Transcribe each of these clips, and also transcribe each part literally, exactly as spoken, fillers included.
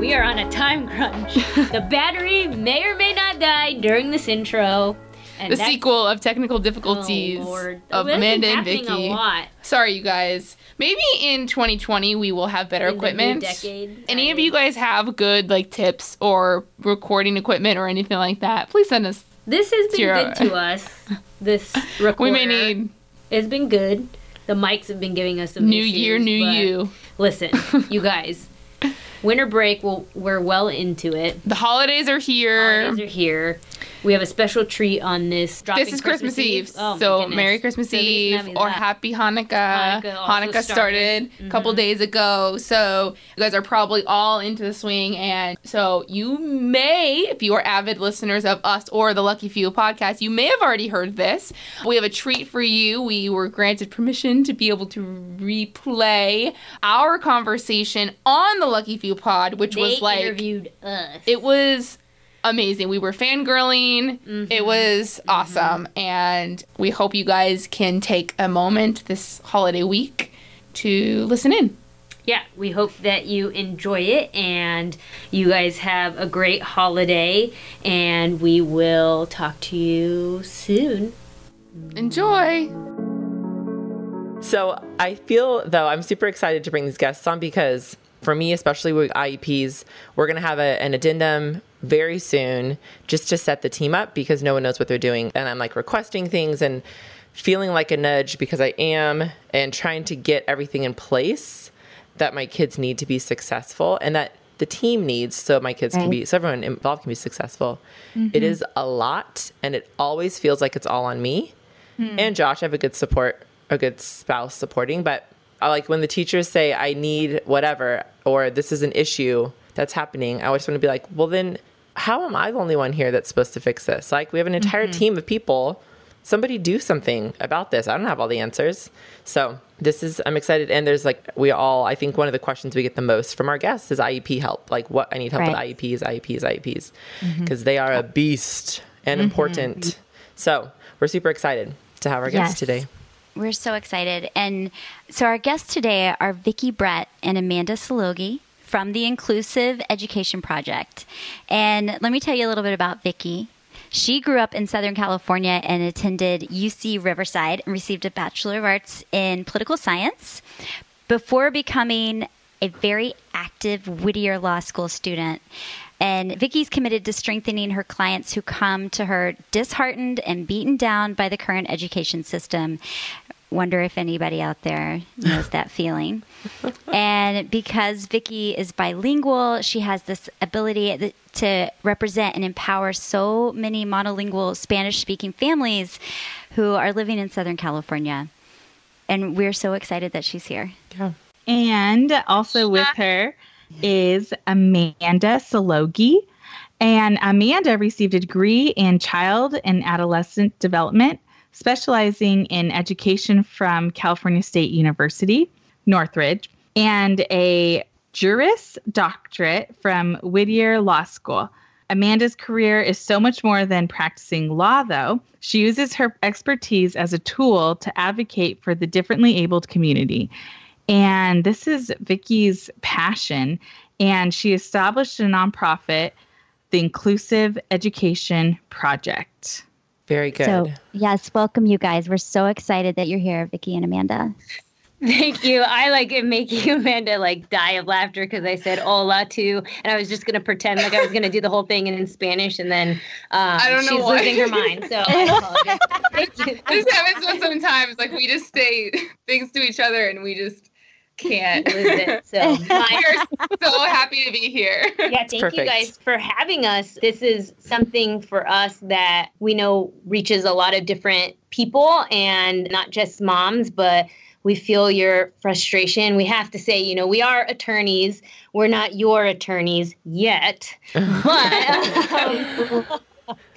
We are on a time crunch. The battery may or may not die during this intro. And the sequel of technical difficulties oh Lord. of That's Amanda and Vicki. A lot. Sorry, you guys. Maybe in twenty twenty we will have better in equipment. The new decade, Any I... of you guys have good like tips or recording equipment or anything like that? Please send us. This has been your... good to us. This recorder. We may need. It's been good. The mics have been giving us some new issues, year, new you. Listen, you guys. Winter break, we'll, we're well into it. The holidays are here. Holidays are here. We have a special treat on this. This is Christmas, Christmas Eve, Eve. Oh, so Merry Christmas so Eve or that. Happy Hanukkah. Hanukkah, Hanukkah started, started mm-hmm. a couple days ago, so you guys are probably all into the swing. And so you may, if you are avid listeners of us or the Lucky Few podcast, you may have already heard this. We have a treat for you. We were granted permission to be able to replay our conversation on the Lucky Few pod, which they was like... interviewed us. It was... amazing. We were fangirling. Mm-hmm. It was awesome. Mm-hmm. And we hope you guys can take a moment this holiday week to listen in. Yeah, we hope that you enjoy it and you guys have a great holiday. And we will talk to you soon. Enjoy. So I feel, though, I'm super excited to bring these guests on because for me, especially with I E Ps, we're going to have a, an addendum very soon just to set the team up because no one knows what they're doing. And I'm like requesting things and feeling like a nudge because I am and trying to get everything in place that my kids need to be successful and that the team needs so my kids right. can be, so everyone involved can be successful. Mm-hmm. It is a lot and it always feels like it's all on me. Mm. And Josh, I have a good support, a good spouse supporting, but I like when the teachers say I need whatever or this is an issue that's happening, I always want to be like, well then, how am I the only one here that's supposed to fix this? Like, we have an entire mm-hmm. team of people. Somebody do something about this. I don't have all the answers. So this is, I'm excited. And there's like, we all, I think one of the questions we get the most from our guests is I E P help. Like, what I need help right. with I E Ps, I E Ps, I E Ps. Because mm-hmm. they are a beast and mm-hmm. important. So we're super excited to have our guests yes. today. We're so excited. And so our guests today are Vicki Brett and Amanda Saloghi from the Inclusive Education Project. And let me tell you a little bit about Vicki. She grew up in Southern California and attended U C Riverside and received a Bachelor of Arts in Political Science before becoming a very active Whittier Law School student. And Vicki's committed to strengthening her clients who come to her disheartened and beaten down by the current education system. Wonder if anybody out there knows that feeling. And because Vicki is bilingual, she has this ability to represent and empower so many monolingual Spanish-speaking families who are living in Southern California. And we're so excited that she's here. Yeah. And also with her is Amanda Saloghi. And Amanda received a degree in child and adolescent development, specializing in education from California State University, Northridge, and a Juris Doctorate from Whittier Law School. Amanda's career is so much more than practicing law, though. She uses her expertise as a tool to advocate for the differently abled community. And this is Vicki's passion, and she established a nonprofit, the Inclusive Education Project. Very good. So, yes, welcome you guys. We're so excited that you're here, Vicki and Amanda. Thank you. I like it making Amanda like die of laughter because I said hola too, and I was just going to pretend like I was going to do the whole thing in Spanish, and then um, I don't know she's why. losing her mind. So I apologize. Thank you. This happens sometimes. Like we just say things to each other, and we just can't lose it. So my- we're so happy to be here. Yeah, thank Perfect. you guys for having us. This is something for us that we know reaches a lot of different people and not just moms, but we feel your frustration. We have to say, you know, we are attorneys. We're not your attorneys yet. But um,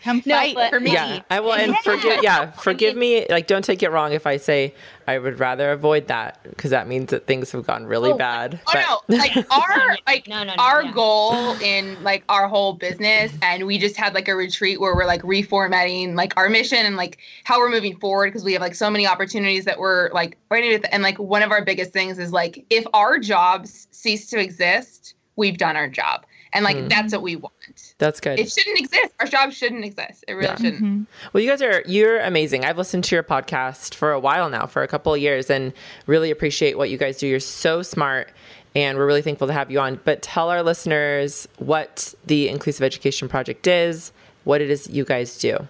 come fight no, but, for me. Yeah, I will. And yeah. forgive, yeah, forgive me. Like, don't take it wrong if I say I would rather avoid that, because that means that things have gone really oh, bad. Oh but. no! Like our like no, no, no, our no. goal in like our whole business, and we just had like a retreat where we're like reformatting like our mission and like how we're moving forward, because we have like so many opportunities that we're like right with. And like one of our biggest things is like if our jobs cease to exist, we've done our job. And, like, mm. that's what we want. That's good. It shouldn't exist. Our job shouldn't exist. It really yeah. shouldn't. Mm-hmm. Well, you guys are, you're amazing. I've listened to your podcast for a while now, for a couple of years, and really appreciate what you guys do. You're so smart, and we're really thankful to have you on. But tell our listeners what the Inclusive Education Project is, what it is you guys do.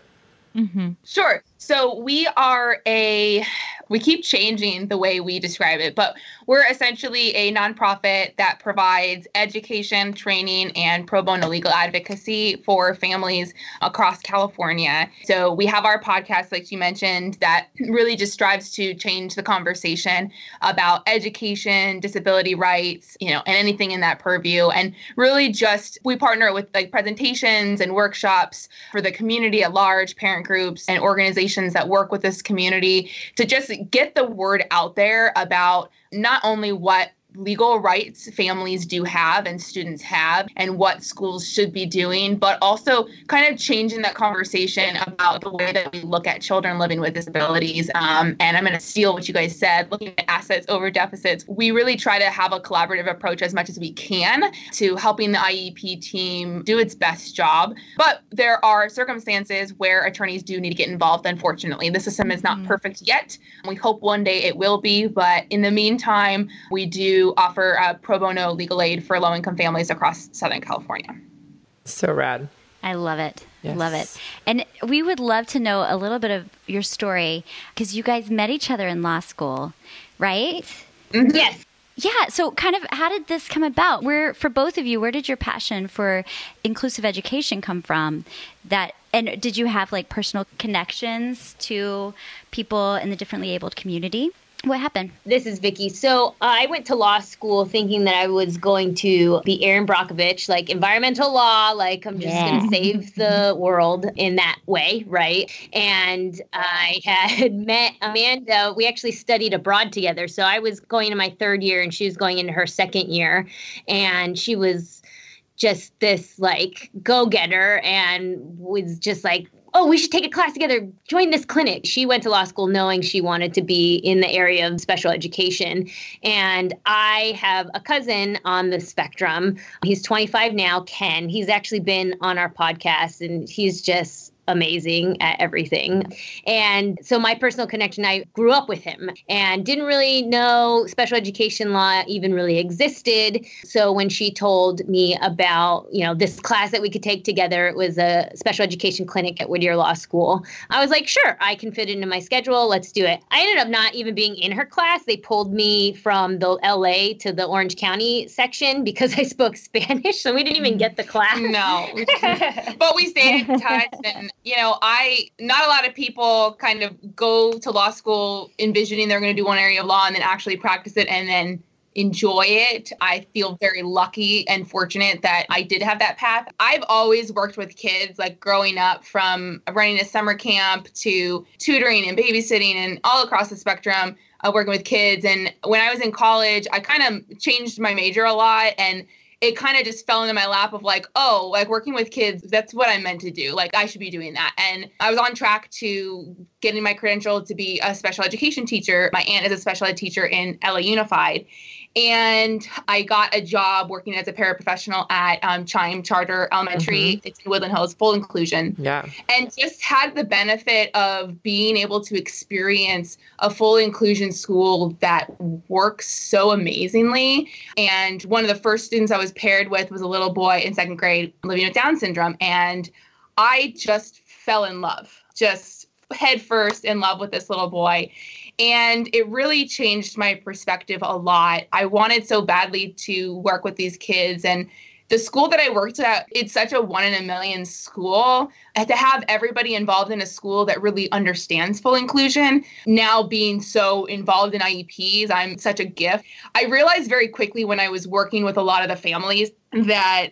Mm-hmm. Sure. So we are a, we keep changing the way we describe it, but we're essentially a nonprofit that provides education, training, and pro bono legal advocacy for families across California. So we have our podcast, like you mentioned, that really just strives to change the conversation about education, disability rights, you know, and anything in that purview. And really just, we partner with like presentations and workshops for the community at large, parent groups and organizations that work with this community to just get the word out there about not only what legal rights families do have and students have and what schools should be doing, but also kind of changing that conversation about the way that we look at children living with disabilities. Um, and I'm going to steal what you guys said, looking at assets over deficits. We really try to have a collaborative approach as much as we can to helping the I E P team do its best job. But there are circumstances where attorneys do need to get involved. Unfortunately, the system is not mm-hmm. perfect yet. We hope one day it will be. But in the meantime, we do offer uh, pro bono legal aid for low-income families across Southern California. So rad. I love it. Yes. Love it. And we would love to know a little bit of your story, because you guys met each other in law school, right? Mm-hmm. Yes. Yeah. So kind of how did this come about? Where, for both of you, where did your passion for inclusive education come from? That, and did you have like personal connections to people in the differently abled community? What happened? This is Vicki. So uh, I went to law school thinking that I was going to be Aaron Brokovich, like environmental law, like I'm just yeah. going to save the world in that way, right? And I had met Amanda. We actually studied abroad together. So I was going into my third year and she was going into her second year. And she was just this like go-getter and was just like, oh, we should take a class together, join this clinic. She went to law school knowing she wanted to be in the area of special education. And I have a cousin on the spectrum. He's twenty-five now, Ken. He's actually been on our podcast and he's just amazing at everything. And so my personal connection, I grew up with him and didn't really know special education law even really existed. So when she told me about, you know, this class that we could take together, it was a special education clinic at Whittier Law School. I was like, sure, I can fit into my schedule. Let's do it. I ended up not even being in her class. They pulled me from the L A to the Orange County section because I spoke Spanish. So we didn't even get the class. No, but we stayed in touch. And you know, I, not a lot of people kind of go to law school envisioning they're going to do one area of law and then actually practice it and then enjoy it. I feel very lucky and fortunate that I did have that path. I've always worked with kids, like growing up, from running a summer camp to tutoring and babysitting and all across the spectrum of working with kids. And when I was in college, I kind of changed my major a lot, and it kind of just fell into my lap of like, oh, like working with kids, that's what I'm meant to do. Like I should be doing that. And I was on track to getting my credential to be a special education teacher. My aunt is a special ed teacher in L A Unified. And I got a job working as a paraprofessional at um, Chime Charter Elementary. Mm-hmm. It's in Woodland Hills, full inclusion. Yeah. And just had the benefit of being able to experience a full inclusion school that works so amazingly. And one of the first students I was paired with was a little boy in second grade living with Down syndrome. And I just fell in love, just head first in love with this little boy. And it really changed my perspective a lot. I wanted so badly to work with these kids. And the school that I worked at, it's such a one in a million school. To have everybody involved in a school that really understands full inclusion, now being so involved in I E Ps, I'm such a gift. I realized very quickly when I was working with a lot of the families that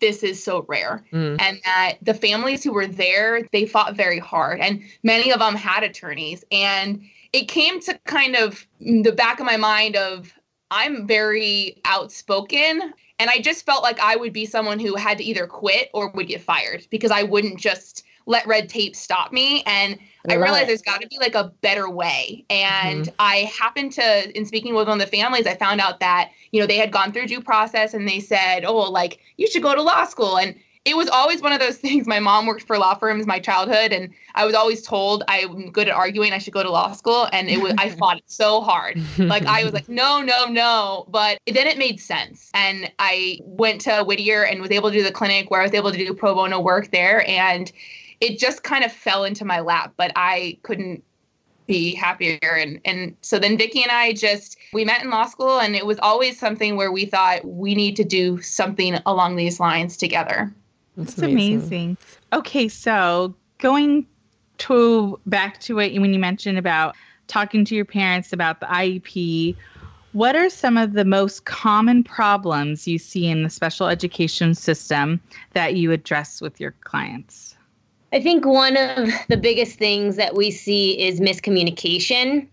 this is so rare. Mm. And that the families who were there, they fought very hard. And many of them had attorneys. And it came to kind of the back of my mind of, I'm very outspoken. And I just felt like I would be someone who had to either quit or would get fired because I wouldn't just let red tape stop me. And I, I realized it. There's got to be like a better way. And mm-hmm. I happened to, in speaking with one of the families, I found out that, you know, they had gone through due process and they said, oh, like, you should go to law school. And it was always one of those things. My mom worked for law firms my childhood, and I was always told I'm good at arguing. I should go to law school. And it was, I fought it so hard. Like I was like, no, no, no. But then it made sense. And I went to Whittier and was able to do the clinic where I was able to do pro bono work there. And it just kind of fell into my lap, but I couldn't be happier. And, and so then Vicki and I just, we met in law school, and it was always something where we thought we need to do something along these lines together. That's amazing. amazing. Okay, so going to back to it when you mentioned about talking to your parents about the I E P, what are some of the most common problems you see in the special education system that you address with your clients? I think one of the biggest things that we see is miscommunication.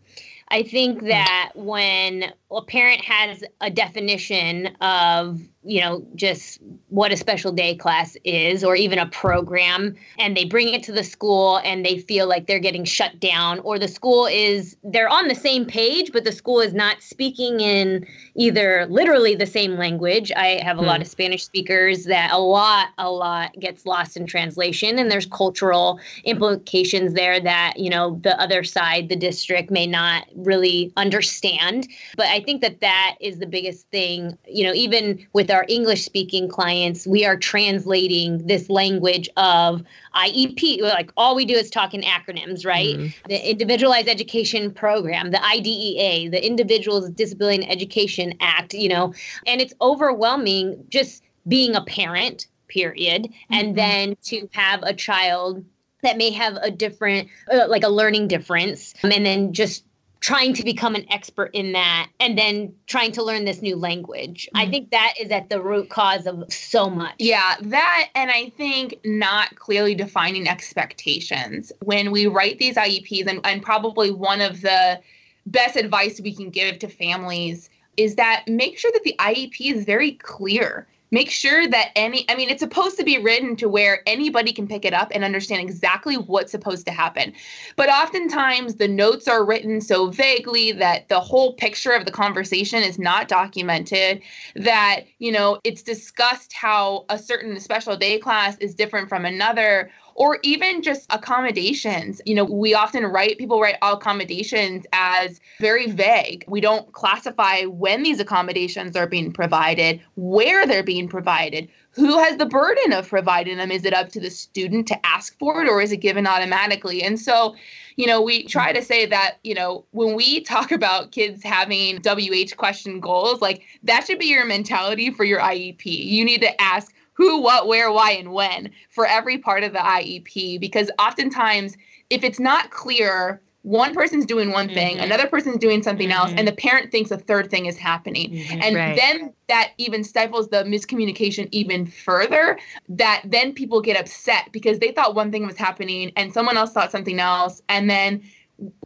I think that when a parent has a definition of, you know, just what a special day class is or even a program, and they bring it to the school and they feel like they're getting shut down, or the school is, they're on the same page, but the school is not speaking in either literally the same language. I have a hmm. lot of Spanish speakers that a lot, a lot gets lost in translation, and there's cultural implications there that, you know, the other side, the district may not really understand. But I think that that is the biggest thing. You know, even with our English speaking clients, we are translating this language of I E P. Like all we do is talk in acronyms, right? Mm-hmm. The Individualized Education Program, the I D E A, the Individuals with Disability and Education Act, you know, and it's overwhelming just being a parent, period. Mm-hmm. And then to have a child that may have a different, uh, like a learning difference, and then just trying to become an expert in that, and then trying to learn this new language. Mm-hmm. I think that is at the root cause of so much. Yeah, that, and I think not clearly defining expectations. When we write these I E Ps, and, and probably one of the best advice we can give to families is that make sure that the I E P is very clear. Make sure that any, I mean, it's supposed to be written to where anybody can pick it up and understand exactly what's supposed to happen. But oftentimes the notes are written so vaguely that the whole picture of the conversation is not documented, that, you know, it's discussed how a certain special day class is different from another, or even just accommodations. You know, we often write, people write accommodations as very vague. We don't classify when these accommodations are being provided, where they're being provided, who has the burden of providing them. Is it up to the student to ask for it, or is it given automatically? And so, you know, we try to say that, you know, when we talk about kids having W H question goals, like that should be your mentality for your I E P. You need to ask who, what, where, why, and when for every part of the I E P. Because oftentimes, if it's not clear, one person's doing one mm-hmm. thing, another person's doing something mm-hmm. else, and the parent thinks a third thing is happening. Mm-hmm. And right. then that even stifles the miscommunication even further, that then people get upset because they thought one thing was happening and someone else thought something else. And then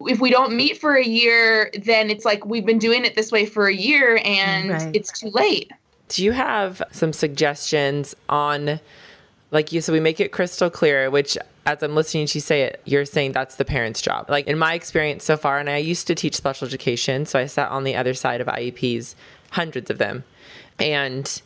if we don't meet for a year, then it's like we've been doing it this way for a year and right. it's too late. Do you have some suggestions on, like you said, we make it crystal clear, which as I'm listening to you say it, you're saying that's the parent's job. Like in my experience so far, and I used to teach special education, so I sat on the other side of I E Ps, hundreds of them. And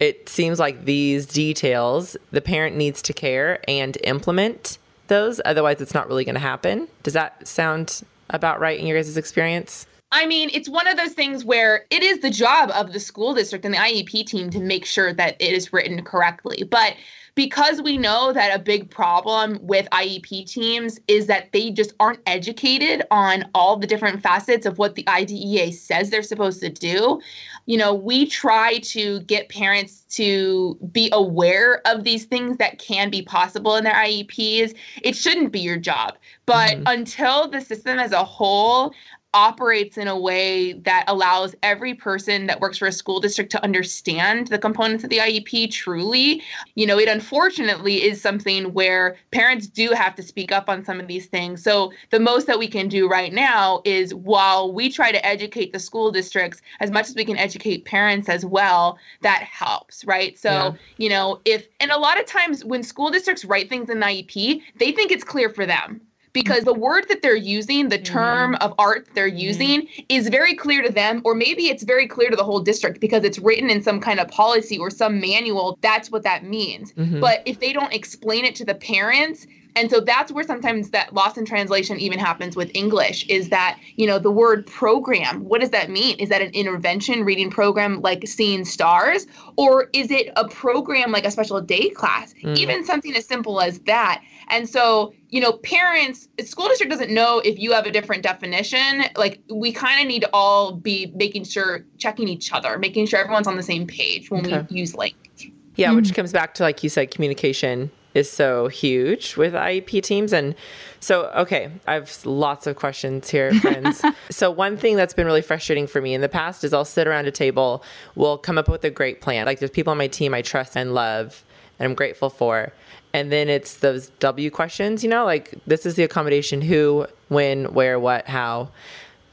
it seems like these details, the parent needs to care and implement those. Otherwise, it's not really going to happen. Does that sound about right in your guys' experience? I mean, it's one of those things where it is the job of the school district and the I E P team to make sure that it is written correctly. But because we know that a big problem with I E P teams is that they just aren't educated on all the different facets of what the I D E A says they're supposed to do. You know, we try to get parents to be aware of these things that can be possible in their I E Ps. It shouldn't be your job, but mm-hmm. until the system as a whole operates in a way that allows every person that works for a school district to understand the components of the I E P truly, you know, it unfortunately is something where parents do have to speak up on some of these things. So the most that we can do right now is, while we try to educate the school districts as much as we can educate parents as well, that helps, right? So, yeah. you know, if, and a lot of times when school districts write things in the I E P, they think it's clear for them. Because the word that they're using, the term mm. of art they're using, mm. is very clear to them, or maybe it's very clear to the whole district because it's written in some kind of policy or some manual. That's what that means. Mm-hmm. But if they don't explain it to the parents, and so that's where sometimes that loss in translation even happens with English, is that, you know, the word program, what does that mean? Is that an intervention reading program like Seeing Stars? Or is it a program like a special day class? Mm. Even something as simple as that. And so, you know, parents, school district doesn't know if you have a different definition. Like, we kind of need to all be making sure, checking each other, making sure everyone's on the same page when okay. we use language. Yeah, mm-hmm. which comes back to, like you said, communication is so huge with I E P teams. And so, okay, I have lots of questions here, friends. So one thing that's been really frustrating for me in the past is I'll sit around a table, we'll come up with a great plan. Like, there's people on my team I trust and love and I'm grateful for. And then it's those W questions, you know, like, this is the accommodation, who, when, where, what, how.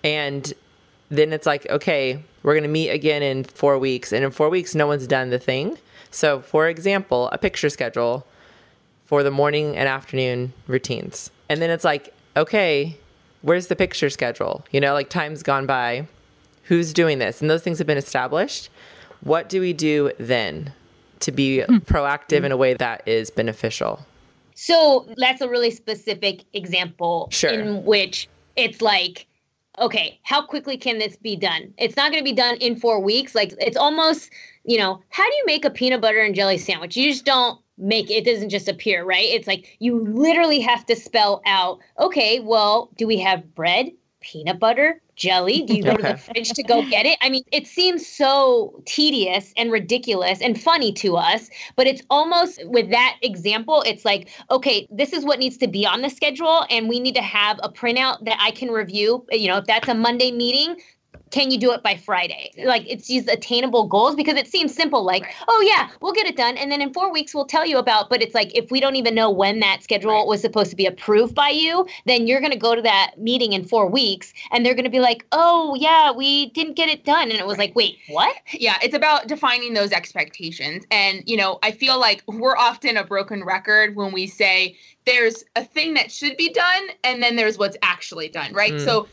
And then it's like, okay, we're going to meet again in four weeks. And in four weeks, no one's done the thing. So for example, a picture schedule for the morning and afternoon routines. And then it's like, okay, where's the picture schedule? You know, like, time's gone by. Who's doing this? And those things have been established. What do we do then to be hmm. proactive in a way that is beneficial? So that's a really specific example sure. in which it's like, okay, how quickly can this be done? It's not going to be done in four weeks. Like, it's almost, you know, how do you make a peanut butter and jelly sandwich? You just don't make it, doesn't just appear, right? It's like, you literally have to spell out, okay, well, do we have bread, peanut butter, jelly? Do you go to the fridge to go get it? I mean, it seems so tedious and ridiculous and funny to us, but it's almost, with that example, it's like, okay, this is what needs to be on the schedule, and we need to have a printout that I can review. You know, if that's a Monday meeting, can you do it by Friday? Like, it's these attainable goals, because it seems simple, like, right. oh yeah, we'll get it done. And then in four weeks we'll tell you about, but it's like, if we don't even know when that schedule right. was supposed to be approved by you, then you're going to go to that meeting in four weeks and they're going to be like, oh yeah, we didn't get it done. And it was right. like, wait, what? Yeah. It's about defining those expectations. And, you know, I feel like we're often a broken record when we say there's a thing that should be done, and then there's what's actually done. Right. Mm. So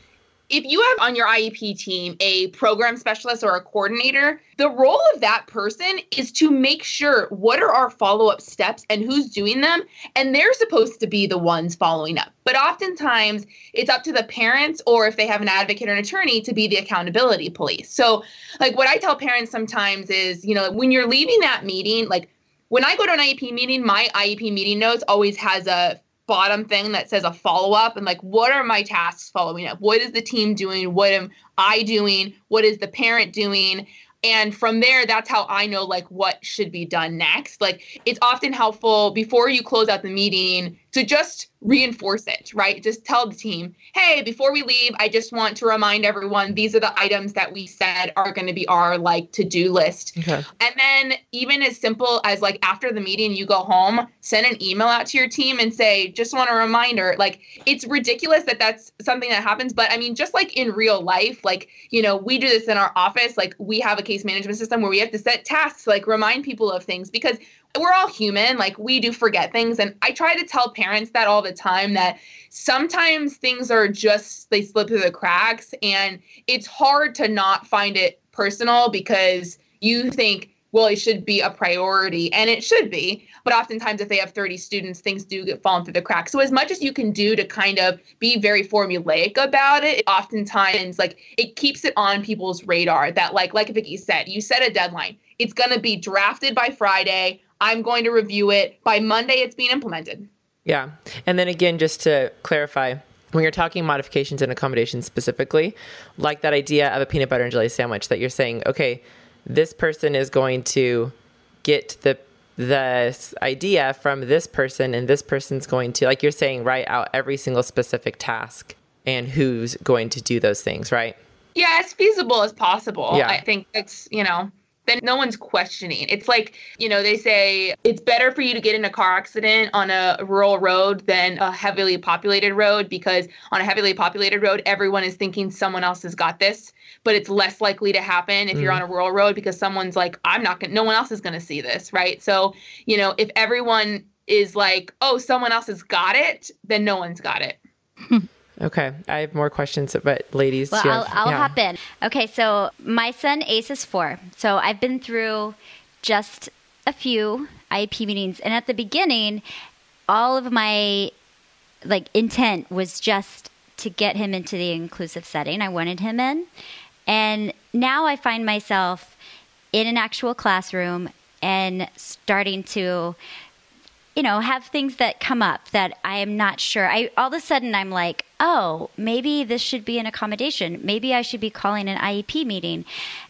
if you have on your I E P team a program specialist or a coordinator, the role of that person is to make sure, what are our follow-up steps and who's doing them? And they're supposed to be the ones following up. But oftentimes it's up to the parents, or if they have an advocate or an attorney, to be the accountability police. So, like, what I tell parents sometimes is, you know, when you're leaving that meeting, like, when I go to an I E P meeting, my I E P meeting notes always has a bottom thing that says a follow-up, and like, what are my tasks following up? What is the team doing? What am I doing? What is the parent doing? And from there, that's how I know, like, what should be done next. Like, it's often helpful before you close out the meeting to just reinforce it, right? Just tell the team, hey, before we leave, I just want to remind everyone, these are the items that we said are going to be our, like, to-do list. Okay. And then even as simple as, like, after the meeting, you go home, send an email out to your team and say, just want a reminder. Like, it's ridiculous that that's something that happens. But I mean, just like in real life, like, you know, we do this in our office. Like, we have a case management system where we have to set tasks, like, remind people of things, because we're all human. Like, we do forget things. And I try to tell parents that all the time, that sometimes things are just, they slip through the cracks, and it's hard to not find it personal, because you think, well, it should be a priority, and it should be. But oftentimes if they have thirty students, things do get fallen through the cracks. So as much as you can do to kind of be very formulaic about it, oftentimes, like, it keeps it on people's radar that, like, like Vicki said, you set a deadline. It's going to be drafted by Friday. I'm going to review it. By Monday, it's being implemented. Yeah. And then again, just to clarify, when you're talking modifications and accommodations specifically, like that idea of a peanut butter and jelly sandwich that you're saying, okay, this person is going to get the the idea from this person, and this person's going to, like you're saying, write out every single specific task and who's going to do those things, right? Yeah, as feasible as possible. Yeah. I think that's, you know, then no one's questioning. It's like, you know, they say it's better for you to get in a car accident on a rural road than a heavily populated road, because on a heavily populated road, everyone is thinking someone else has got this, but it's less likely to happen if mm. you're on a rural road, because someone's like, I'm not going to, no one else is going to see this, right? So, you know, if everyone is like, oh, someone else has got it, then no one's got it. Okay. I have more questions, but ladies. Well, I'll, I'll yeah. hop in. Okay. So my son, Ace, is four. So I've been through just a few I E P meetings. And at the beginning, all of my like intent was just to get him into the inclusive setting. I wanted him in. And now I find myself in an actual classroom and starting to, you know, have things that come up that I am not sure. I all of a sudden I'm like, oh, maybe this should be an accommodation. Maybe I should be calling an I E P meeting.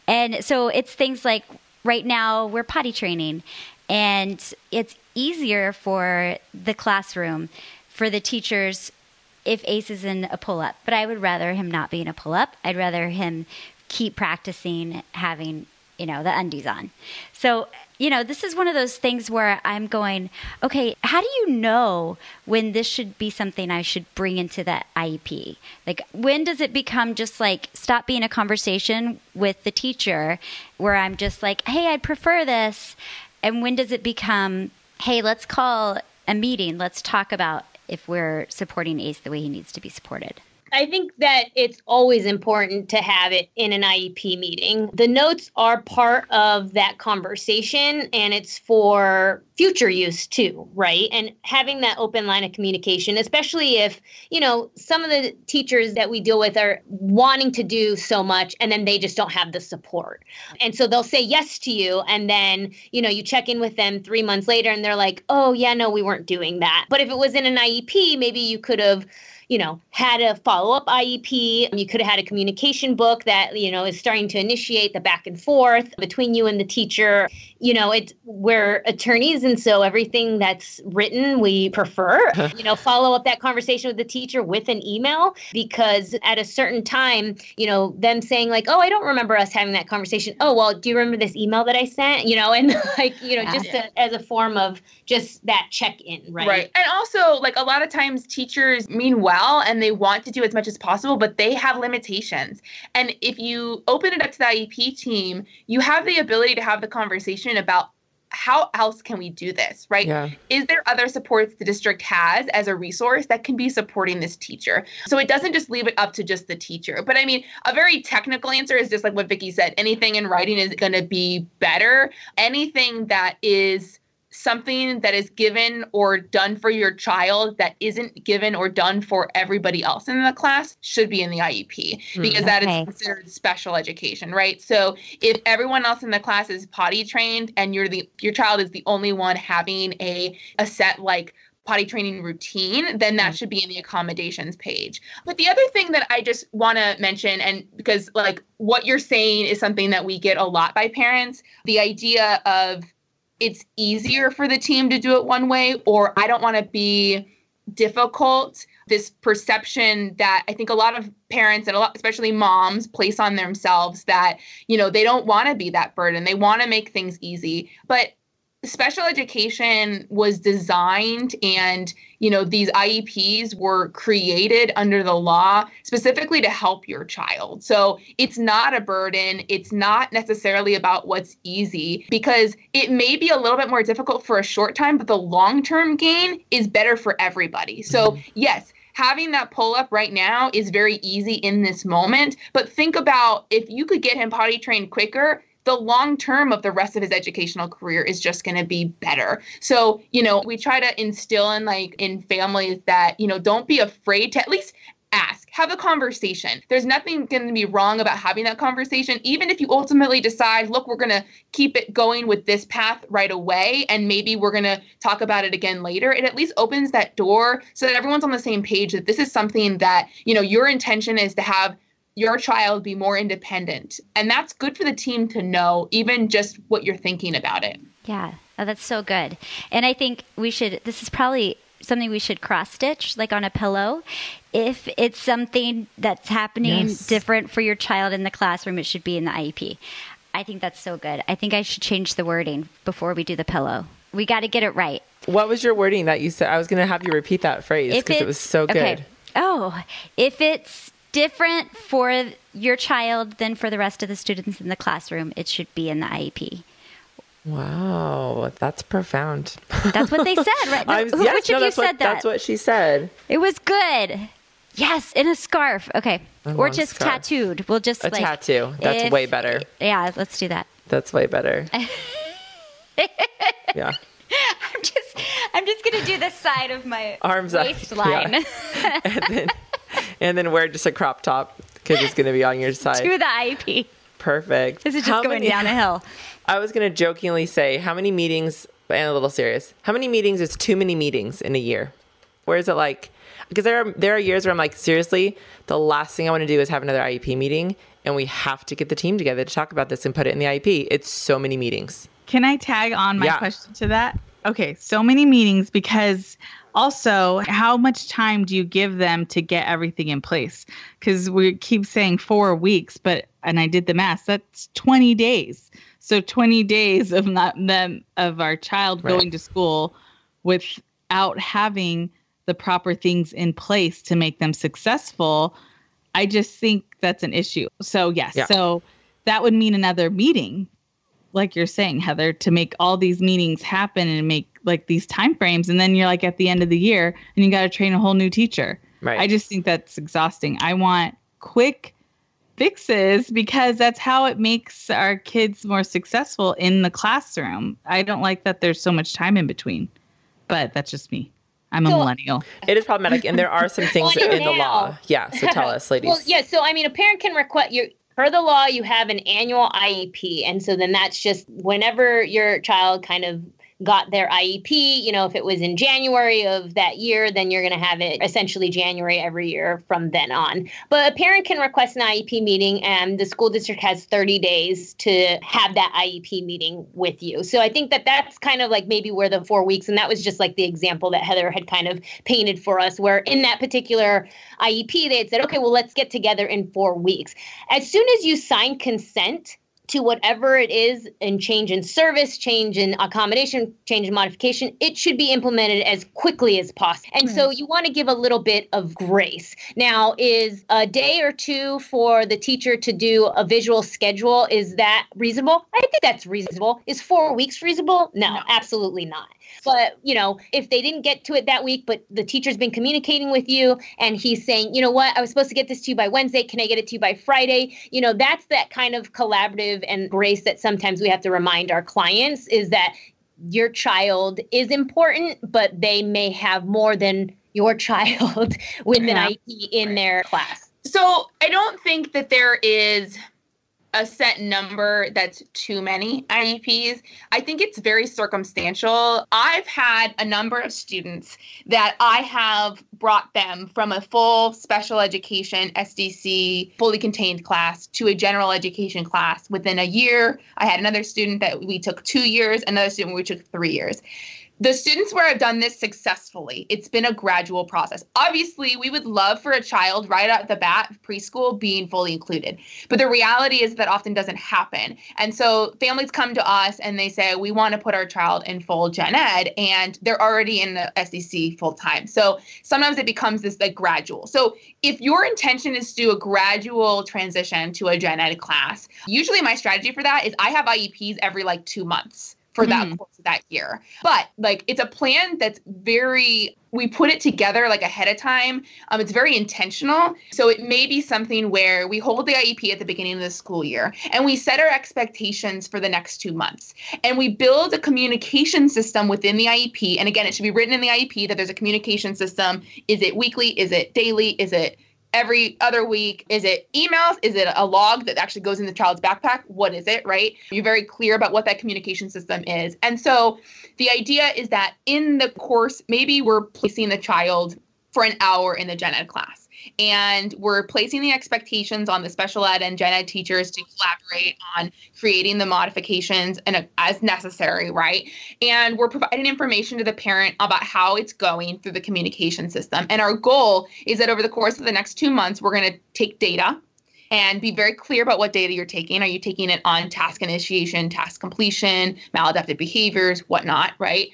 And so it's things like right now we're potty training, and it's easier for the classroom, for the teachers, if Ace is in a pull-up. But I would rather him not be in a pull-up. I'd rather him keep practicing having, you know, the undies on. So, you know, this is one of those things where I'm going, okay, how do you know when this should be something I should bring into that I E P? Like, when does it become just like, stop being a conversation with the teacher where I'm just like, hey, I'd prefer this. And when does it become, hey, let's call a meeting. Let's talk about if we're supporting Ace the way he needs to be supported. I think that it's always important to have it in an I E P meeting. The notes are part of that conversation, and it's for future use too, right? And having that open line of communication, especially if, you know, some of the teachers that we deal with are wanting to do so much and then they just don't have the support. And so they'll say yes to you. And then, you know, you check in with them three months later and they're like, oh yeah, no, we weren't doing that. But if it was in an I E P, maybe you could have, you know, had a follow-up I E P. You could have had a communication book that, you know, is starting to initiate the back and forth between you and the teacher. You know, it's, we're attorneys, and so everything that's written, we prefer, you know, follow up that conversation with the teacher with an email, because at a certain time, you know, them saying like, oh, I don't remember us having that conversation. Oh, well, do you remember this email that I sent? You know, and like, you know, yeah. just a, as a form of just that check-in, right? Right. And also, like, a lot of times teachers mean well, and they want to do as much as possible, but they have limitations. And if you open it up to the I E P team, you have the ability to have the conversation about how else can we do this, right? Yeah. Is there other supports the district has as a resource that can be supporting this teacher? So it doesn't just leave it up to just the teacher. But I mean, a very technical answer is just like what Vicki said, anything in writing is going to be better. Anything that is something that is given or done for your child that isn't given or done for everybody else in the class should be in the I E P, because okay. that is considered special education, right? So if everyone else in the class is potty trained and you're the your child is the only one having a, a set like potty training routine, then that should be in the accommodations page. But the other thing that I just want to mention, and because like what you're saying is something that we get a lot by parents, the idea of it's easier for the team to do it one way, or I don't want to be difficult. This perception that I think a lot of parents and a lot, especially moms, place on themselves that, you know, they don't want to be that burden. They want to make things easy. But special education was designed, and, you know, these I E Ps were created under the law specifically to help your child. So it's not a burden. It's not necessarily about what's easy, because it may be a little bit more difficult for a short time, but the long-term gain is better for everybody. So yes, having that pull-up right now is very easy in this moment, but think about if you could get him potty trained quicker, the long term of the rest of his educational career is just going to be better. So, you know, we try to instill in like in families that, you know, don't be afraid to at least ask. have a conversation. There's nothing going to be wrong about having that conversation, even if you ultimately decide, look, we're going to keep it going with this path right away, and maybe we're going to talk about it again later. It at least opens that door so that everyone's on the same page that this is something that, you know, your intention is to have your child be more independent. And that's good for the team to know, even just what you're thinking about it. Yeah, oh, that's so good. And I think we should, this is probably something we should cross-stitch, like on a pillow. If it's something that's happening yes. different for your child in the classroom, it should be in the I E P. I think that's so good. I think I should change the wording before we do the pillow. We got to get it right. What was your wording that you said? I was going to have you repeat that phrase because it was so good. Okay. Oh, if it's different for your child than for the rest of the students in the classroom, it should be in the I E P. Wow, that's profound. That's what they said, right? I was, Who, yes, which no, of you said what, that? That's what she said. It was good. Yes, in a scarf. Okay. A or just scarf. Tattooed. We'll just a like. A tattoo. That's if, way better. Yeah, let's do that. That's way better. Yeah. I'm just, I'm just going to do this side of my arms waistline. Up. Yeah. and, then, and then wear just a crop top because it's going to be on your side. To the I E P. Perfect. This is just how going many, down a hill. I was going to jokingly say, how many meetings, and a little serious, how many meetings is too many meetings in a year? Where is it like, because there are, there are years where I'm like, seriously, the last thing I want to do is have another I E P meeting, and we have to get the team together to talk about this and put it in the I E P. It's so many meetings. Can I tag on my yeah. question to that? Okay, so many meetings, because also, how much time do you give them to get everything in place? Because we keep saying four weeks, but, and I did the math, that's twenty days. So twenty days of not them, of our child right. going to school without having the proper things in place to make them successful. I just think that's an issue. So yes, yeah. so that would mean another meeting, like you're saying, Heather, to make all these meetings happen and make like these timeframes. And then you're like at the end of the year and you got to train a whole new teacher. Right. I just think that's exhausting. I want quick fixes because that's how it makes our kids more successful in the classroom. I don't like that there's so much time in between, but that's just me. I'm a so, millennial. It is problematic. And there are some things in now. The law. Yeah. So tell us, ladies. Well, yeah. So, I mean, a parent can request your, per the law, you have an annual I E P. And so then that's just whenever your child kind of got their I E P, you know, if it was in January of that year, then you're going to have it essentially January every year from then on. But a parent can request an I E P meeting, and the school district has thirty days to have that I E P meeting with you. So I think that that's kind of like maybe where the four weeks, and that was just like the example that Heather had kind of painted for us, where in that particular I E P, they had said, okay, well, let's get together in four weeks. As soon as you sign consent to whatever it is, and change in service, change in accommodation, change in modification, it should be implemented as quickly as possible. And right. so you want to give a little bit of grace. Now, is a day or two for the teacher to do a visual schedule, is that reasonable? I think that's reasonable. Is four weeks reasonable? No, no. absolutely not. But, you know, if they didn't get to it that week, but the teacher's been communicating with you and he's saying, you know what, I was supposed to get this to you by Wednesday. Can I get it to you by Friday? You know, that's that kind of collaborative and grace that sometimes we have to remind our clients, is that your child is important, but they may have more than your child with yeah. an I E P in right. their class. So I don't think that there is a set number that's too many I E Ps. I think it's very circumstantial. I've had a number of students that I have brought them from a full special education S D C fully contained class to a general education class within a year. I had another student that we took two years, another student we took three years. The students where I've done this successfully, it's been a gradual process. Obviously, we would love for a child right out the bat, preschool, being fully included. But the reality is that often doesn't happen. And so families come to us and they say, we want to put our child in full gen ed, and they're already in the S D C full time. So sometimes it becomes this like gradual. So if your intention is to do a gradual transition to a gen ed class, usually my strategy for that is I have I E Ps every like two months. For that mm. course of that year. But like, it's a plan that's very, we put it together like ahead of time. Um, it's very intentional. So it may be something where we hold the I E P at the beginning of the school year and we set our expectations for the next two months and we build a communication system within the I E P. And again, it should be written in the I E P that there's a communication system. Is it weekly? Is it daily? Is it every other week? Is it emails? Is it a log that actually goes in the child's backpack? What is it, right? You're very clear about what that communication system is. And so the idea is that in the course, maybe we're placing the child for an hour in the gen ed class, and we're placing the expectations on the special ed and gen ed teachers to collaborate on creating the modifications and a, as necessary, right? And we're providing information to the parent about how it's going through the communication system. And our goal is that over the course of the next two months, we're going to take data and be very clear about what data you're taking. Are you taking it on task initiation, task completion, maladaptive behaviors, whatnot, right?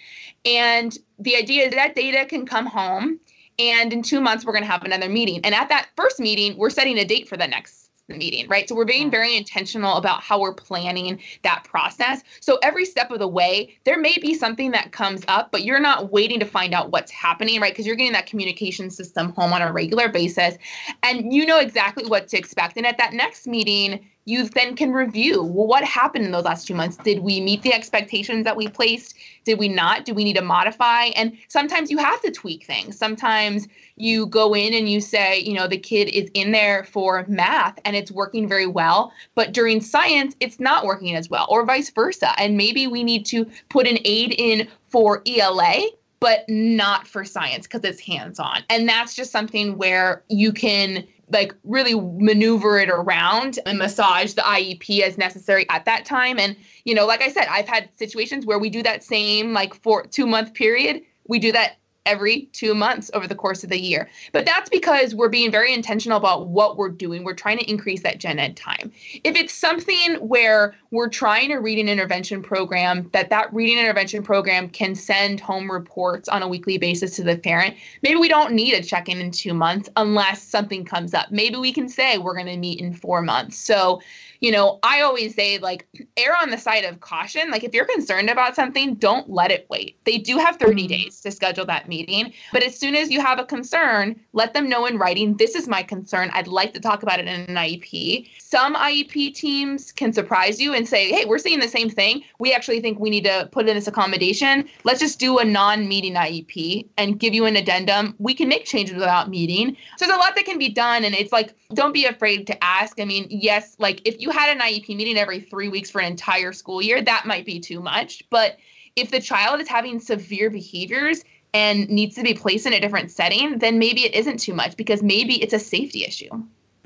And the idea is that data can come home, and in two months, we're going to have another meeting. And at that first meeting, we're setting a date for the next meeting, right? So we're being very intentional about how we're planning that process. So every step of the way, there may be something that comes up, but you're not waiting to find out what's happening, right? Because you're getting that communication system home on a regular basis, and you know exactly what to expect. And at that next meeting, you then can review, well, what happened in those last two months? Did we meet the expectations that we placed? Did we not? Do we need to modify? And sometimes you have to tweak things. Sometimes you go in and you say, you know, the kid is in there for math and it's working very well, but during science, it's not working as well, or vice versa. And maybe we need to put an aid in for E L A, but not for science because it's hands-on. And that's just something where you can like really maneuver it around and massage the I E P as necessary at that time. And, you know, like I said, I've had situations where we do that same like four, two month period. We do that every two months over the course of the year. But that's because we're being very intentional about what we're doing. We're trying to increase that gen ed time. If it's something where we're trying to read an intervention program, that that reading intervention program can send home reports on a weekly basis to the parent, maybe we don't need a check-in in two months unless something comes up. Maybe we can say we're going to meet in four months. So, you know, I always say, like, err on the side of caution. Like, if you're concerned about something, don't let it wait. They do have thirty days to schedule that meeting. But as soon as you have a concern, let them know in writing, this is my concern. I'd like to talk about it in an I E P. Some I E P teams can surprise you and say, hey, we're seeing the same thing. We actually think we need to put in this accommodation. Let's just do a non-meeting I E P and give you an addendum. We can make changes without meeting. So there's a lot that can be done. And it's like, don't be afraid to ask. I mean, yes, like if you had an I E P meeting every three weeks for an entire school year, that might be too much. But if the child is having severe behaviors and needs to be placed in a different setting, then maybe it isn't too much because maybe it's a safety issue.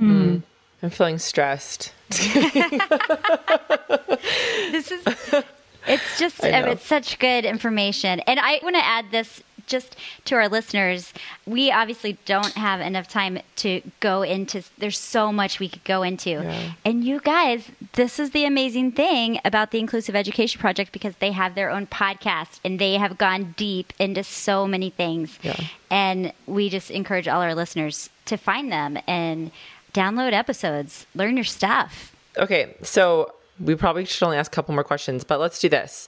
Mm. I'm feeling stressed. This is, it's just, it's such good information. And I want to add this just to our listeners, we obviously don't have enough time to go into, there's so much we could go into. Yeah. And you guys, this is the amazing thing about the Inclusive Education Project, because they have their own podcast and they have gone deep into so many things. Yeah. And we just encourage all our listeners to find them and download episodes, learn your stuff. Okay. So we probably should only ask a couple more questions, but let's do this.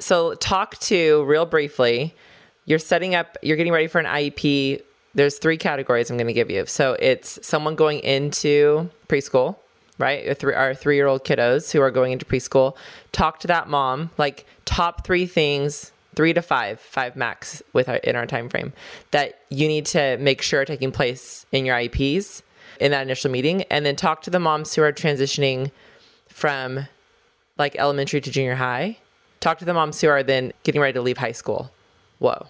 So talk to real briefly, you're setting up, you're getting ready for an I E P. There's three categories I'm going to give you. So it's someone going into preschool, right? Our, three, our three-year-old kiddos who are going into preschool. Talk to that mom, like top three things, three to five, five max with our, in our time frame that you need to make sure are taking place in your I E Ps in that initial meeting. And then talk to the moms who are transitioning from like elementary to junior high. Talk to the moms who are then getting ready to leave high school. Whoa.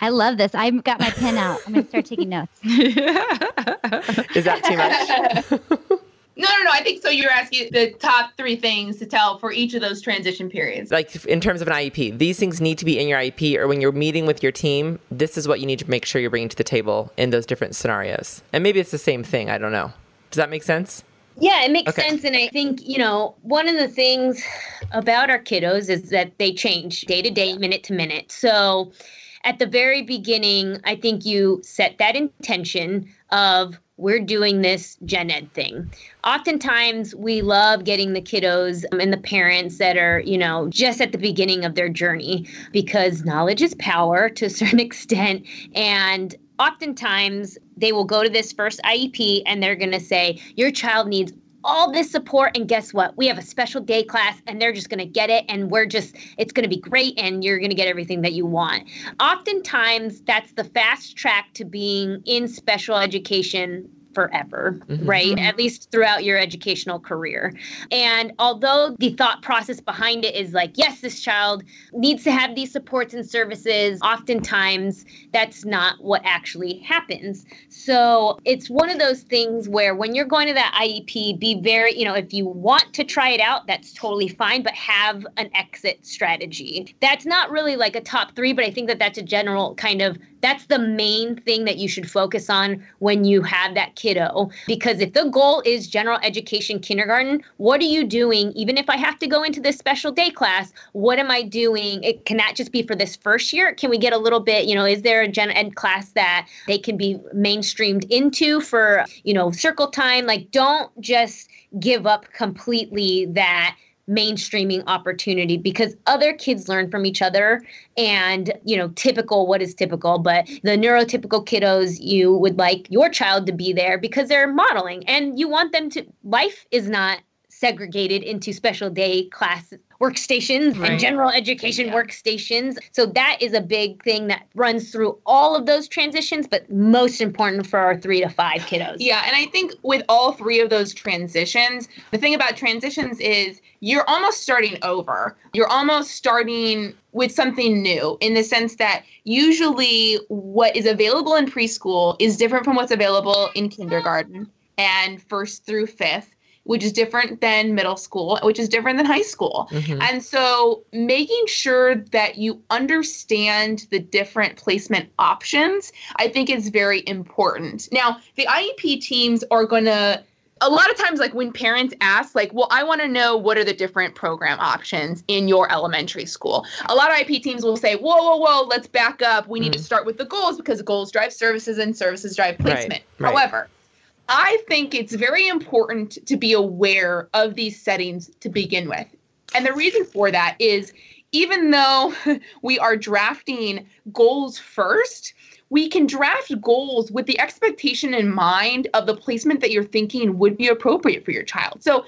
I love this. I've got my pen out. I'm going to start taking notes. Is that too much? No, no, no. I think so. You're asking the top three things to tell for each of those transition periods. Like in terms of an I E P, these things need to be in your I E P, or when you're meeting with your team, this is what you need to make sure you're bringing to the table in those different scenarios. And maybe it's the same thing. I don't know. Does that make sense? Yeah, it makes okay. sense. And I think, you know, one of the things about our kiddos is that they change day to day, minute to minute. So at the very beginning, I think you set that intention of we're doing this gen ed thing. Oftentimes we love getting the kiddos and the parents that are, you know, just at the beginning of their journey, because knowledge is power to a certain extent. And oftentimes they will go to this first I E P and they're going to say, your child needs all this support, and guess what? We have a special day class, and they're just going to get it, and we're just, it's going to be great, and you're going to get everything that you want. Oftentimes, that's the fast track to being in special education forever, mm-hmm. right? At least throughout your educational career. And although the thought process behind it is like, yes, this child needs to have these supports and services, oftentimes that's not what actually happens. So it's one of those things where when you're going to that I E P, be very, you know, if you want to try it out, that's totally fine, but have an exit strategy. That's not really like a top three, but I think that that's a general kind of, that's the main thing that you should focus on when you have that kiddo. Because if the goal is general education kindergarten, what are you doing? Even if I have to go into this special day class, what am I doing? It cannot just be for this first year. Can we get a little bit, you know, is there a gen ed class that they can be mainstreamed into for, you know, circle time? Like, don't just give up completely that mainstreaming opportunity, because other kids learn from each other. And, you know, typical, what is typical, but the neurotypical kiddos, you would like your child to be there because they're modeling, and you want them to, life is not segregated into special day class workstations right. and general education yeah. workstations. So that is a big thing that runs through all of those transitions, but most important for our three to five kiddos. Yeah. And I think with all three of those transitions, the thing about transitions is you're almost starting over. You're almost starting with something new, in the sense that usually what is available in preschool is different from what's available in kindergarten and first through fifth, which is different than middle school, which is different than high school. Mm-hmm. And so making sure that you understand the different placement options, I think, is very important. Now, the I E P teams are going to, a lot of times, like when parents ask, like, well, I want to know what are the different program options in your elementary school. A lot of I E P teams will say, whoa, whoa, whoa, let's back up. We mm-hmm. need to start with the goals, because goals drive services and services drive placement. Right, right. However, I think it's very important to be aware of these settings to begin with. And the reason for that is, even though we are drafting goals first, we can draft goals with the expectation in mind of the placement that you're thinking would be appropriate for your child. So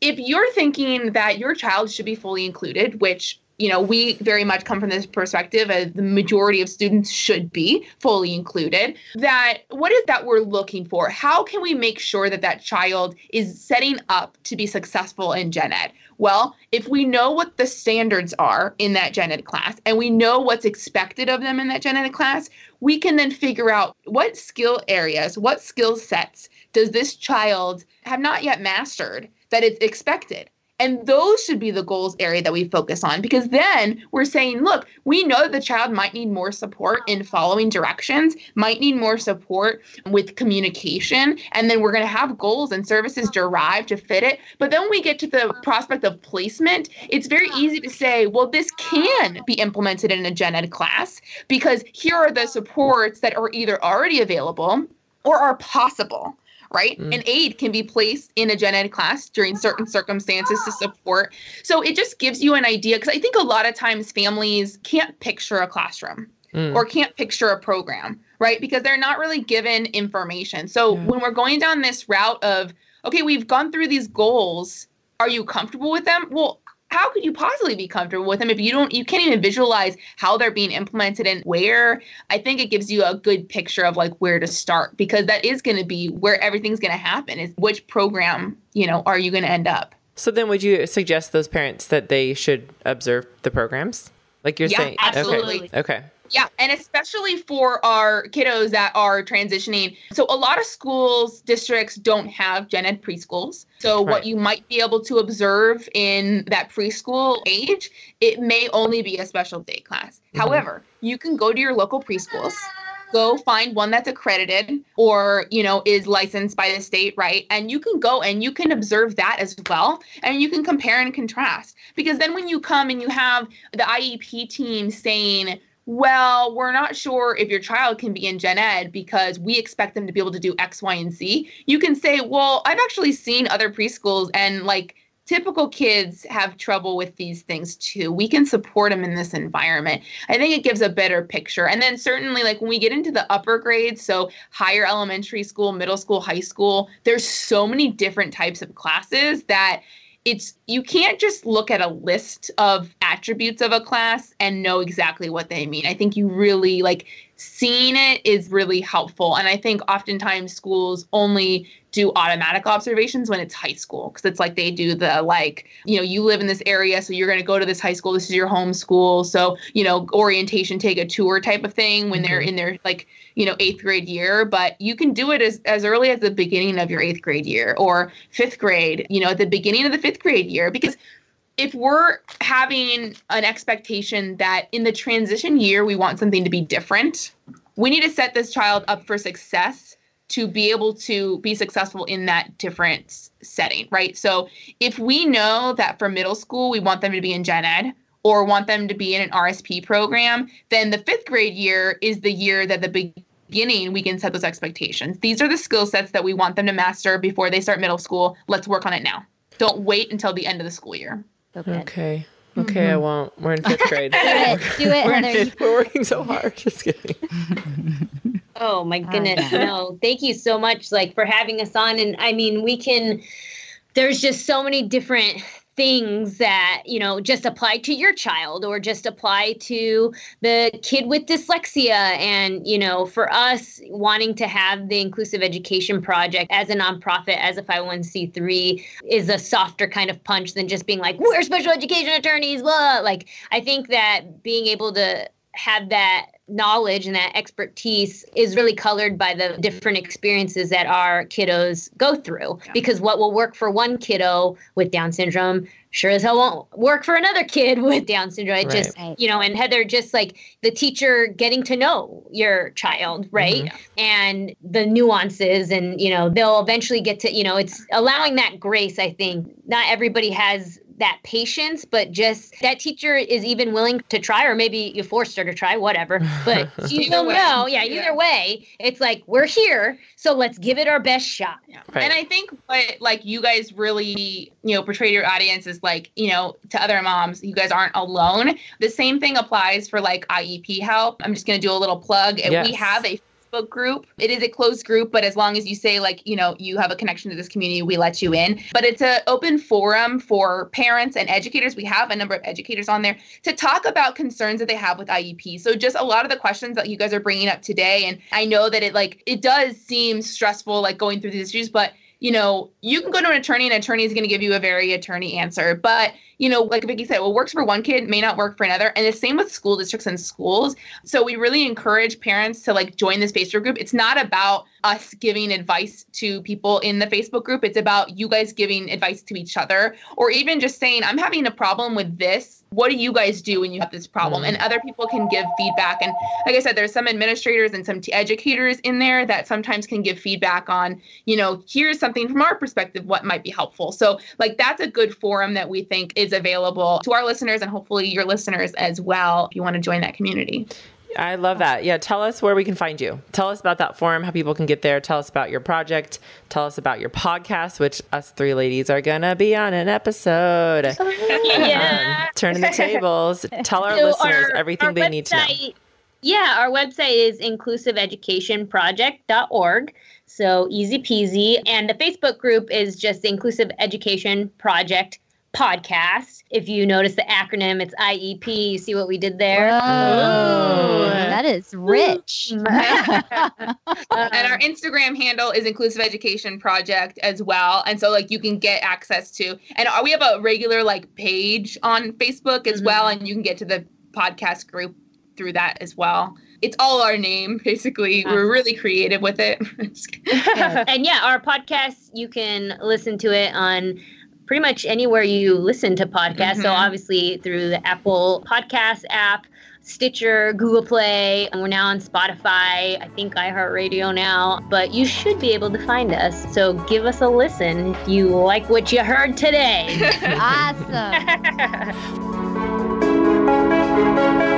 if you're thinking that your child should be fully included, which, you know, we very much come from this perspective as the majority of students should be fully included, that what is that we're looking for? How can we make sure that that child is setting up to be successful in gen ed? Well, if we know what the standards are in that gen ed class, and we know what's expected of them in that gen ed class, we can then figure out what skill areas, what skill sets does this child have not yet mastered that it's expected. And those should be the goals area that we focus on, because then we're saying, look, we know that the child might need more support in following directions, might need more support with communication, and then we're going to have goals and services derived to fit it. But then we get to the prospect of placement. It's very easy to say, well, this can be implemented in a gen ed class because here are the supports that are either already available or are possible. Right? Mm. An aid can be placed in a gen ed class during certain circumstances to support. So it just gives you an idea, because I think a lot of times families can't picture a classroom mm. or can't picture a program, right? Because they're not really given information. So yeah. when we're going down this route of, okay, we've gone through these goals, are you comfortable with them? Well, how could you possibly be comfortable with them if you don't, you can't even visualize how they're being implemented and where? I think it gives you a good picture of like where to start, because that is going to be where everything's going to happen, is which program, you know, are you going to end up? So then would you suggest those parents that they should observe the programs? Like you're yeah, saying? Absolutely. Okay. okay. Yeah. And especially for our kiddos that are transitioning. So a lot of schools, districts don't have gen ed preschools. So right. what you might be able to observe in that preschool age, it may only be a special day class. Mm-hmm. However, you can go to your local preschools, go find one that's accredited or, you know, is licensed by the state, right? And you can go and you can observe that as well. And you can compare and contrast, because then when you come and you have the I E P team saying, well, we're not sure if your child can be in gen ed because we expect them to be able to do X, Y, and Z, you can say, well, I've actually seen other preschools and like typical kids have trouble with these things too. We can support them in this environment. I think it gives a better picture. And then certainly, like, when we get into the upper grades, so higher elementary school, middle school, high school, there's so many different types of classes that it's, you can't just look at a list of attributes of a class and know exactly what they mean. I think you really, like, seeing it is really helpful. And I think oftentimes schools only do automatic observations when it's high school, because it's like they do the, like, you know, you live in this area, so you're going to go to this high school. This is your home school. So, you know, orientation, take a tour type of thing when they're in their, like, you know, eighth grade year. But you can do it as, as early as the beginning of your eighth grade year or fifth grade, you know, at the beginning of the fifth grade year, because if we're having an expectation that in the transition year, we want something to be different, we need to set this child up for success to be able to be successful in that different setting, right? So if we know that for middle school, we want them to be in gen ed or want them to be in an R S P program, then the fifth grade year is the year that the big beginning, we can set those expectations. These are the skill sets that we want them to master before they start middle school. Let's work on it now. Don't wait until the end of the school year. Okay. Okay, mm-hmm. I won't. We're in fifth grade. Do it. Do it, Heather. We're, fifth, we're working so hard. Just kidding. Oh, my goodness. No, thank you so much, like, for having us on. And, I mean, we can – there's just so many different – things that, you know, just apply to your child or just apply to the kid with dyslexia. And, you know, for us wanting to have the Inclusive Education Project as a nonprofit, as a five oh one c three, is a softer kind of punch than just being like, we're special education attorneys, blah. Like, I think that being able to have that knowledge and that expertise is really colored by the different experiences that our kiddos go through. Yeah. Because what will work for one kiddo with Down syndrome sure as hell won't work for another kid with Down syndrome. It right. just, you know, and Heather, just like the teacher getting to know your child, right? Mm-hmm. And the nuances, and, you know, they'll eventually get to, you know, it's allowing that grace, I think. Not everybody has that patience, but just that teacher is even willing to try, or maybe you forced her to try, whatever. But you don't know. Yeah, either yeah. way, it's like, we're here, so let's give it our best shot. Yeah. Right. And I think what, like, you guys really, you know, portray your audience is like, you know, to other moms, you guys aren't alone. The same thing applies for, like, I E P help. I'm just going to do a little plug. Yes. We have a book group. It is a closed group, but as long as you say, like, you know, you have a connection to this community, we let you in. But it's an open forum for parents and educators. We have a number of educators on there to talk about concerns that they have with I E P. So just a lot of the questions that you guys are bringing up today. And I know that it, like, it does seem stressful, like, going through these issues, but, you know, you can go to an attorney, and an attorney is going to give you a very attorney answer. But, you know, like Vicki said, what works for one kid may not work for another. And the same with school districts and schools. So we really encourage parents to, like, join this Facebook group. It's not about us giving advice to people in the Facebook group. It's about you guys giving advice to each other, or even just saying, I'm having a problem with this. What do you guys do when you have this problem? And other people can give feedback. And like I said, there's some administrators and some t- educators in there that sometimes can give feedback on, you know, here's something from our perspective, what might be helpful. So, like, that's a good forum that we think is available to our listeners, and hopefully your listeners as well, if you want to join that community. I love that. Yeah. Tell us where we can find you. Tell us about that forum, how people can get there. Tell us about your project. Tell us about your podcast, which us three ladies are going to be on an episode. Yeah. Um, turn the tables. Tell our so listeners our, everything our they website, need to know. Yeah. Our website is inclusive education project dot org. So easy peasy. And the Facebook group is just the Inclusive Education Project Podcast. If you notice the acronym, it's I E P. You see what we did there? Oh, that is rich. And our Instagram handle is Inclusive Education Project as well. And so, like, you can get access to, and we have a regular, like, page on Facebook as mm-hmm. well. And you can get to the podcast group through that as well. It's all our name, basically. Awesome. We're really creative with it. And yeah, our podcast, you can listen to it on pretty much anywhere you listen to podcasts. Mm-hmm. So obviously through the Apple Podcast app, Stitcher, Google Play, and we're now on Spotify, I think iHeartRadio now, but you should be able to find us. So give us a listen if you like what you heard today. Awesome.